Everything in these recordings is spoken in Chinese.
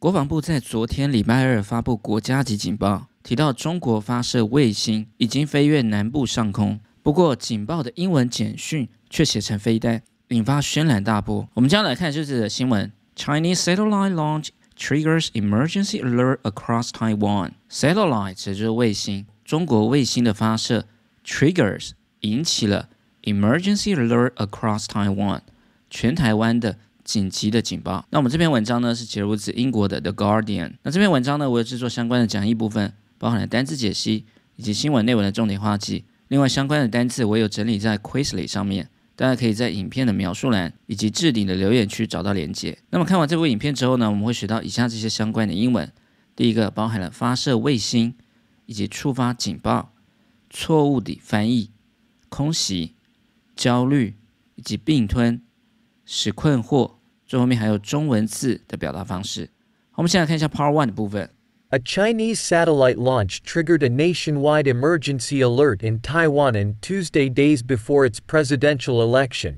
国防部在昨天礼拜二发布国家级警报，提到中国发射卫星已经飞越南部上空。不过，警报的英文简讯却写成飞弹，引发轩然大波。我们将来看这则新闻 ：Chinese satellite launch triggers emergency alert across Taiwan。Satellite 指的是卫星，中国卫星的发射 triggers 引起了 emergency alert across Taiwan， 全台湾的紧急的警报。那我们这篇文章呢是截录自英国的 The Guardian。那这篇文章呢，我有制作相关的讲义部分，包含了单字解析以及新闻内文的重点话记。 另外，相关的单字我有整理在 Quizlet 上面，大家可以在影片的描述栏以及置顶的留言区找到连结。那么看完这部影片之后呢，我们会学到以下这些相关的英文：第一个包含了发射卫星以及触发警报、错误的翻译、空袭、焦虑以及并吞、使困惑。最后面还有中文字的表达方式。我们先来看一下 Part One 的部分。 A Chinese satellite launch triggered a nationwide emergency alert in Taiwan on Tuesday, days before its presidential election,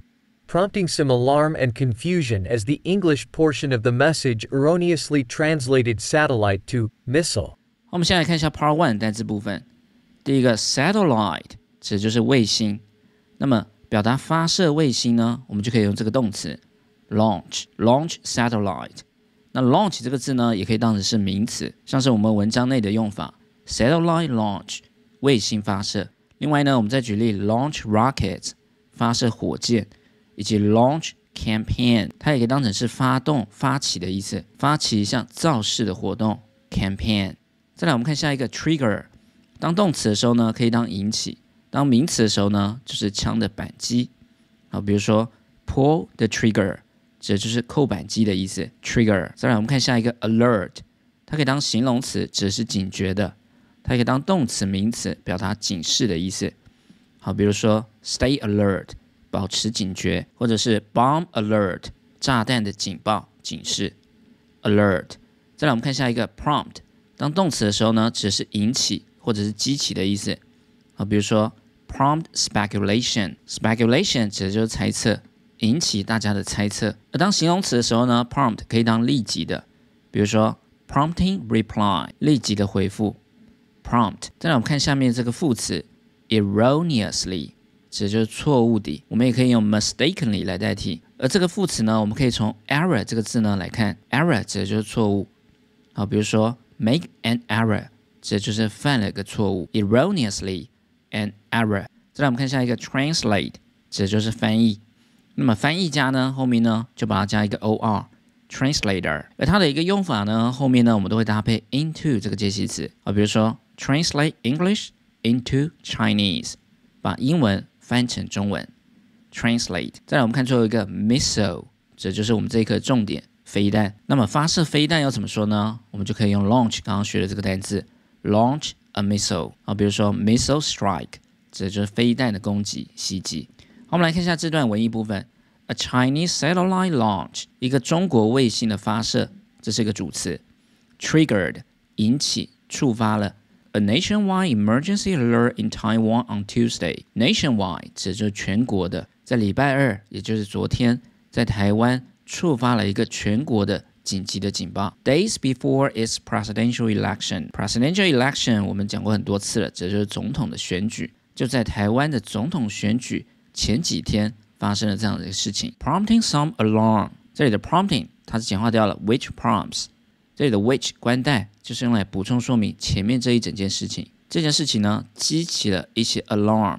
prompting some alarm and confusion as the English portion of the message erroneously translated satellite to missile. 我们先来看一下 Part One 单词部分。第一个 satellite 指的就是卫星。那么表达发射卫星呢，我们就可以用这个动词 launch satellite。 那 launch 这个字呢，也可以当成是名词，像是我们文章内的用法 ，satellite launch 卫星发射。另外呢，我们再举例 launch rockets 发射火箭，以及 launch campaign 它也可以当成是发动、发起的意思，发起一项造势的活动 campaign。再来，我们看下一个 trigger， 当动词的时候呢，可以当引起；当名词的时候呢，就是枪的扳机。好，比如说 pull the trigger。 指的就是扣扳机的意思 ，trigger。再来，我们看下一个 alert， 它可以当形容词，指的是警觉的；它也可以当动词、名词，表达警示的意思。好，比如说 stay alert， 保持警觉，或者是 bomb alert， 炸弹的警报、警示 alert。再来，我们看下一个 prompt， 当动词的时候呢，指的是引起或者是激起的意思。好，比如说 prompt speculation，speculation 指的就是猜测。 引起大家的猜测。而当形容词的时候呢 ，prompt 可以当立即的，比如说 prompting reply， 立即的回复 ，prompt。再来，我们看下面这个副词 erroneously， 指的就是错误的，我们也可以用 mistakenly 来代替。而这个副词呢，我们可以从 error 这个字呢来看 ，error 指的就是错误。好，比如说 make an error， 指的就是犯了个错误 ，erroneously an error。再来，我们看下一个 translate， 指的就是翻译。 那么翻译家呢，后面呢就把它加一个 or，translator。而它的一个用法呢，后面呢我们都会搭配 into 这个介系词啊，比如说 translate English into Chinese， 把英文翻成中文 ，translate。再来我们看最后一个 missile， 这就是我们这一课的重点，飞弹。那么发射飞弹要怎么说呢？我们就可以用 launch 刚刚学的这个单字 ，launch a missile 啊，比如说 missile strike， 这就是飞弹的攻击、袭击。 我们来看一下这段文艺部分 ，A Chinese satellite launch， 一个中国卫星的发射，这是一个主词 ，triggered 引起、触发了 a nationwide emergency alert in Taiwan on Tuesday。Nationwide 指就是全国的，在礼拜二，也就是昨天，在台湾触发了一个全国的紧急的警报。Days before its presidential election， 我们讲过很多次了，指就是总统的选举，就在台湾的总统选举。 前几天发生了这样的一个事情 ，prompting some alarm。这里的 prompting 它是简化掉了 which prompts， 这里的 which 冠带就是用来补充说明前面这一整件事情。这件事情呢激起了一些 alarm，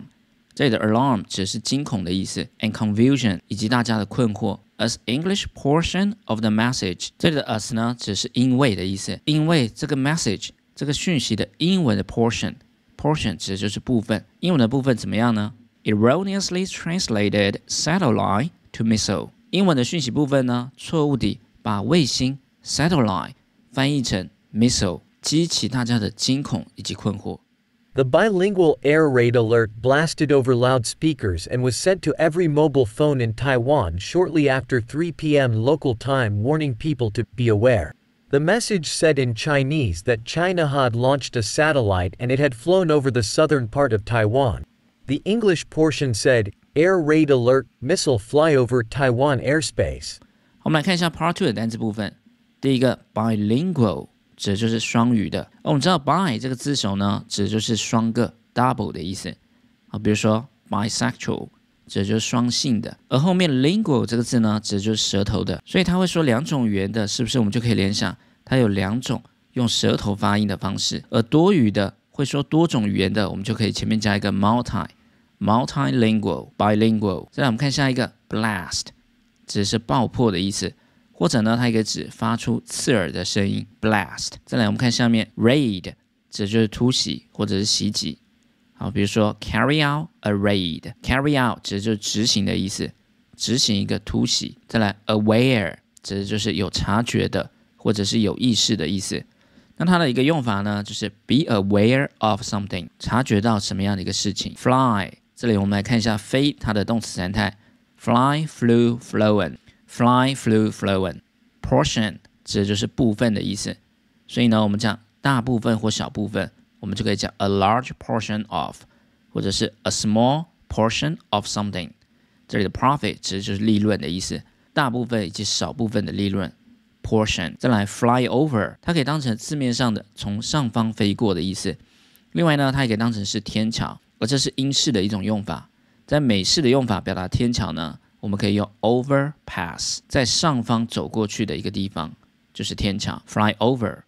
这里的 alarm 指的是惊恐的意思 ，and confusion 以及大家的困惑。As English portion of the message， 这里的 as 呢只是因为的意思，因为这个 message 这个讯息的英文的 portion 指的就是部分，英文的部分怎么样呢？ Erroneously translated satellite to missile。英文的讯息部分呢，错误地把卫星 satellite 翻译成 missile， 激起大家的惊恐以及困惑。The bilingual air raid alert blasted over loudspeakers and was sent to every mobile phone in Taiwan shortly after 3 p.m. local time, warning people to be aware. The message said in Chinese that China had launched a satellite and it had flown over the southern part of Taiwan. The English portion said, "Air raid alert, missile fly over Taiwan airspace." 我们来看一下 Part Two 的单词部分第一个 bilingual 指就是双语的。我们知道 bi 这个字首呢，指就是双个 double 的意思啊，比如说 bisexual 指就是双性的，而后面 lingual 这个字呢，指就是舌头的。所以他会说两种语言的，是不是我们就可以联想它有两种用舌头发音的方式？而多语的会说多种语言的，我们就可以前面加一个 multilingual、bilingual。再来我们看下一个 blast， 指是爆破的意思。或者呢，它也可以指发出刺耳的声音 ，blast。再来，我们看下面 raid， 指就是突袭或者是袭击。好，比如说 carry out a raid，carry out 指就是执行的意思，执行一个突袭。再来 aware， 指就是有察觉的或者是有意识的意思。那它的一个用法呢，就是 be aware of something， 察觉到什么样的一个事情。fly， 这里我们来看一下飞它的动词常态 ，fly flew flown。Fly, flew, flown. Portion 指的就是部分的意思，所以呢，我们讲大部分或小部分，我们就可以讲 a large portion of， 或者是 a small portion of something。这里的 profit 指的就是利润的意思，大部分以及少部分的利润 portion。再来 fly over， 它可以当成字面上的从上方飞过的意思。另外呢，它也可以当成是天桥，而这是英式的一种用法。在美式的用法表达天桥呢，我们可以用 overpass， 在上方走过去的一个地方就是天桥 ，fly over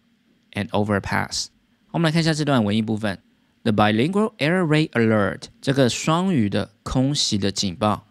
and overpass。我们来看一下这段文艺部分 ，The bilingual air raid alert， 这个双语的空袭的警报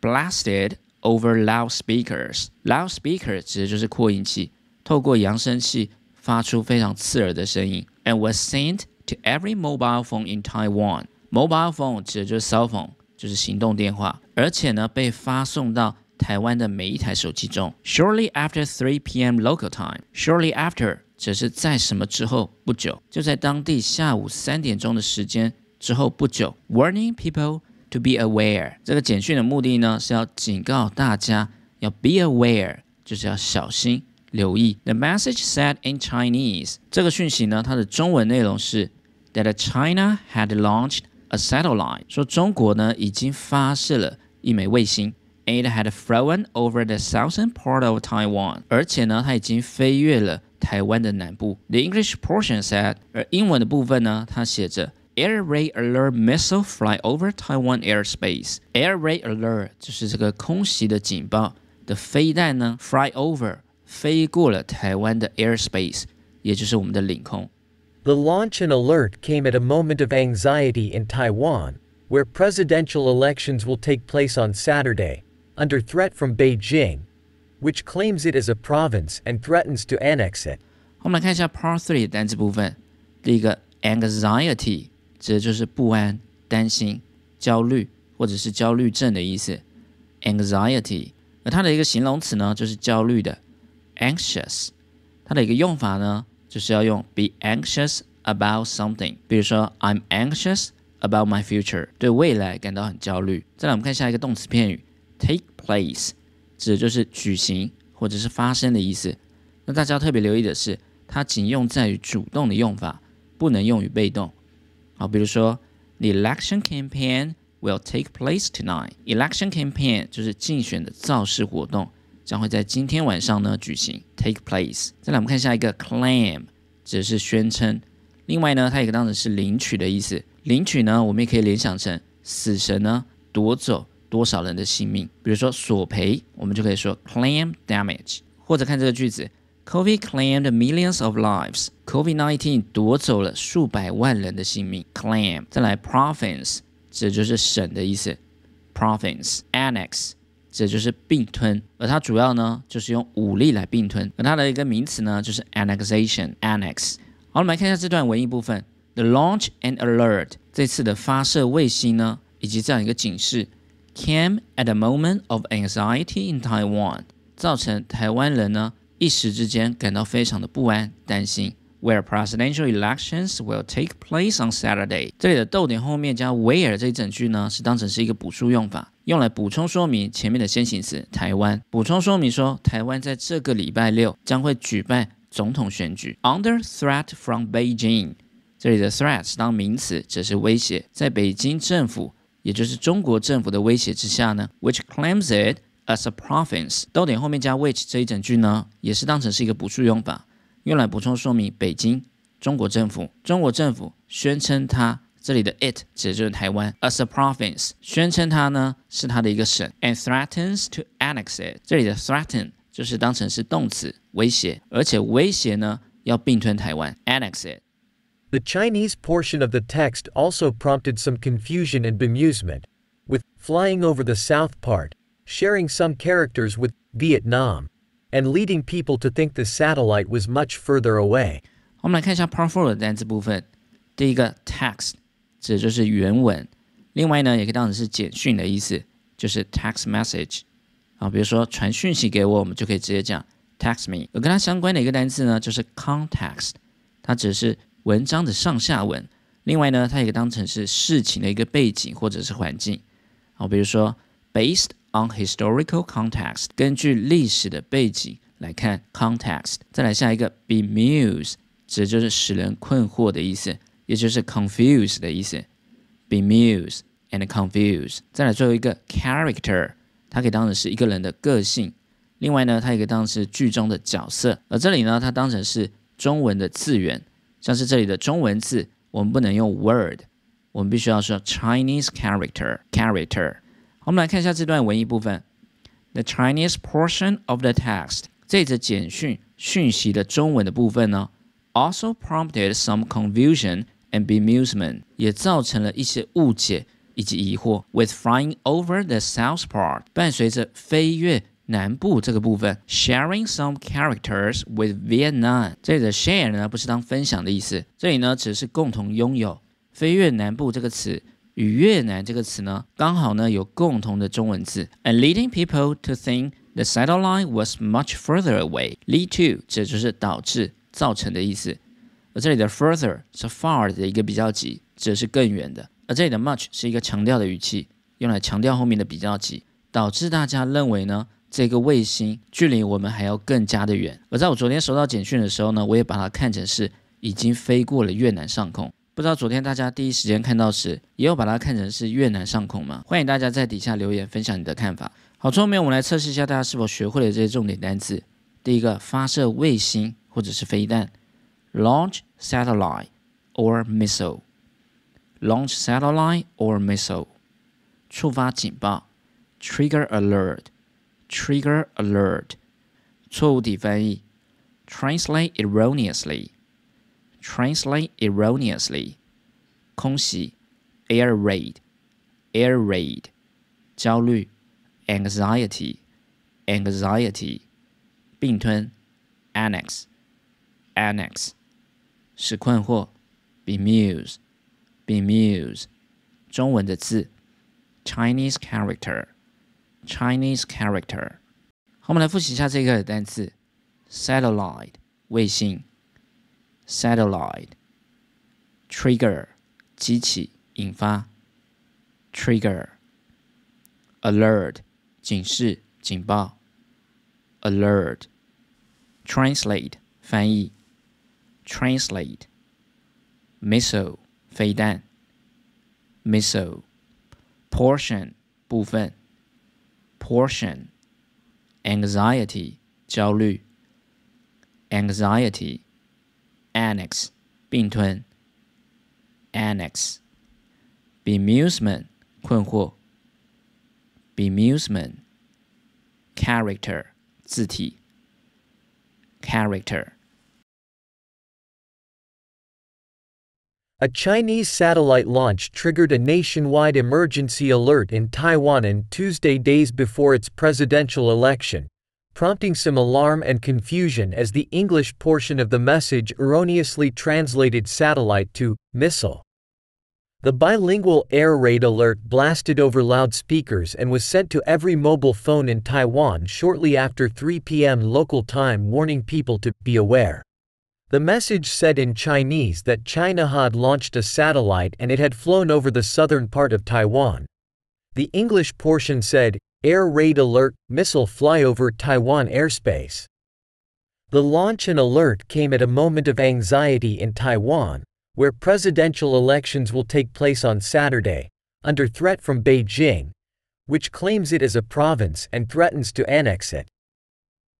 ，blasted over loudspeakers，loudspeaker 指的就是扩音器，透过扬声器发出非常刺耳的声音 ，and was sent to every mobile phone in Taiwan。mobile phone 指的就是 cell phone。就是行动电话，而且呢被发送到台湾的每一台手机中。Shortly after 3 p.m. local time，shortly after 只是在什么之后不久，就在当地下午3点钟的时间之后不久。Warning people to be aware， 这个简讯的目的呢是要警告大家要 be aware， 就是要小心留意。The message said in Chinese， 这个讯息呢它的中文内容是 that China had launched a satellite， 说中国呢已经发射了一枚卫星 ，it had flown over the southern part of Taiwan， 而且呢它已经飞越了台湾的南部。The English portion said， 而英文的部分呢，它写着 air raid alert missile fly over Taiwan airspace。air raid alert 就是这个空袭的警报的飞弹呢 ，fly over 飞过了台湾的 airspace， 也就是我们的领空。The launch and alert came at a moment of anxiety in Taiwan, where presidential elections will take place on Saturday, under threat from Beijing, which claims it as a province and threatens to annex it. 我们来看一下 Part 3 的单词部分。第一个 anxiety 指的就是不安、担心、焦虑或者是焦虑症的意思。anxiety， 而它的一个形容词呢就是焦虑的 anxious， 它的一个用法呢，就是要用 be anxious about something， 比如说 I'm anxious about my future， 对未来感到很焦虑。再来我们看下一个动词片语 take place， 指的就是举行或者是发生的意思。那大家要特别留意的是，它仅用在于主动的用法，不能用于被动。好，比如说 The election campaign will take place tonight。 Election campaign 就是竞选的造势活动，将会在今天晚上呢举行 take place。 再来我们看下一个 claim， 指的是宣称。另外呢它也可以当成是领取的意思，领取呢我们也可以联想成死神呢夺走多少人的性命，比如说索赔我们就可以说 claim damage。 或者看这个句子 COVID claimed millions of lives， COVID-19 夺走了数百万人的性命 claim。 再来 province 指的就是省的意思 province。 annex 这就是并吞，而它主要呢就是用武力来并吞，而它的一个名词呢就是 annexation annex。 好，我们来看一下这段文艺部分 The launch and alert， 这次的发射卫星呢以及这样一个警示 came at a moment of anxiety in Taiwan， 造成台湾人呢一时之间感到非常的不安担心 where presidential elections will take place on Saturday。 这里的逗点后面加 where 这一整句呢是当成是一个补述用法，用来补充说明前面的先行词台湾，补充说明说台湾在这个礼拜六将会举办总统选举 under threat from Beijing。 这里的 threat 是当名词，只是威胁，在北京政府也就是中国政府的威胁之下呢 which claims it as a province， 逗点后面加 which 这一整句呢，也是当成是一个补述用法，用来补充说明北京中国政府。中国政府宣称它，这里的 it 指的就是台湾 as a province， 宣称它呢是它的一个省 ，and threatens to annex it。这里的 threaten 就是当成是动词，威胁，而且威胁呢要并吞台湾 ，annex it。The Chinese portion of the text also prompted some confusion and bemusement, with flying over the south part, sharing some characters with Vietnam, and leading people to think the satellite was much further away. 我们来看一下 Part 4 的单词部分。第一个 text 指的就是原文，另外呢也可以当成是简讯的意思，就是 text message。啊，比如说传讯息给我，我们就可以直接讲 text me。而跟它相关的一个单词呢，就是 context， 它指的是文章的上下文，另外呢，它也可以当成是事情的一个背景或者是环境。好，比如说 ，based on historical context， 根据历史的背景来看 context。再来下一个 ，bemuse， 指的就是使人困惑的意思，也就是 confuse 的意思 ，bemuse and confuse。再来最后一个 character， 它可以当成是一个人的个性，另外呢，它也可以当成是剧中的角色。而这里呢，它当成是中文的字源。像是这里的中文字，我们不能用 word， 我们必须要说 Chinese character。我们来看一下这段文艺部分 ，the Chinese portion of the text 这则简讯讯息的中文的部分呢 ，also prompted some confusion and bemusement， 也造成了一些误解以及疑惑。With flying over the south part， 伴随着飞越南部这个部分 ，sharing some characters with Vietnam。这里的 share 呢，不是当分享的意思，这里呢只是共同拥有。飞越南部这个词与越南这个词呢，刚好呢有共同的中文字。And leading people to think the satellite was much further away。Lead to 指就是导致、造成的意思。而这里的 further 是 far 的一个比较级，指的是更远的。而这里的 much 是一个强调的语气，用来强调后面的比较级，导致大家认为呢。这个卫星距离我们还要更加的远。而在我昨天收到简讯的时候呢，我也把它看成是已经飞过了越南上空。不知道昨天大家第一时间看到时，也有把它看成是越南上空吗？欢迎大家在底下留言分享你的看法。好，最后面我们来测试一下大家是否学会了这些重点单词。第一个，发射卫星或者是飞弹 ，launch satellite or missile。launch satellite or missile。触发警报 ，trigger alert。Trigger alert， 错误地翻译 ，translate erroneously，translate erroneously， 空袭 ，air raid，air raid， 焦虑 ，anxiety，anxiety， 并吞 ，annex，annex， 使困惑 ，bemuse，bemuse， 中文的字 ，Chinese character。Chinese character。 我们来复习一下这个单词 satellite 卫星 satellite trigger 激起引发 trigger alert 警示警报 alert translate 翻译 translate missile 飞弹 missile portion 部分Portion, anxiety, 焦虑 Anxiety, annex, 并吞 Annex, bemusement, 困惑 Bemusement, character, 字体 Character A Chinese satellite launch triggered a nationwide emergency alert in Taiwan on Tuesday, days before its presidential election, prompting some alarm and confusion as the English portion of the message erroneously translated satellite to missile. The bilingual air raid alert blasted over loudspeakers and was sent to every mobile phone in Taiwan shortly after 3 p.m. local time, warning people to be aware.The message said in Chinese that China had launched a satellite and it had flown over the southern part of Taiwan. The English portion said, Air Raid Alert, Missile Fly Over Taiwan Airspace. The launch and alert came at a moment of anxiety in Taiwan, where presidential elections will take place on Saturday, under threat from Beijing, which claims it as a province and threatens to annex it.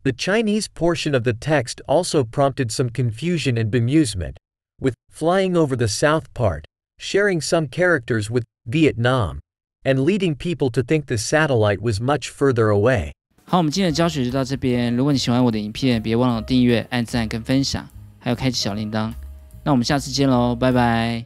The Chinese portion of the text also prompted some confusion and bemusement, with flying over the south part, sharing some characters with Vietnam, and leading people to think the satellite was much further away. 好，我们今天的教学就到这边。如果你喜欢我的影片，别忘了订阅、按赞跟分享，还有开启小铃铛。那我们下次见喽，拜拜。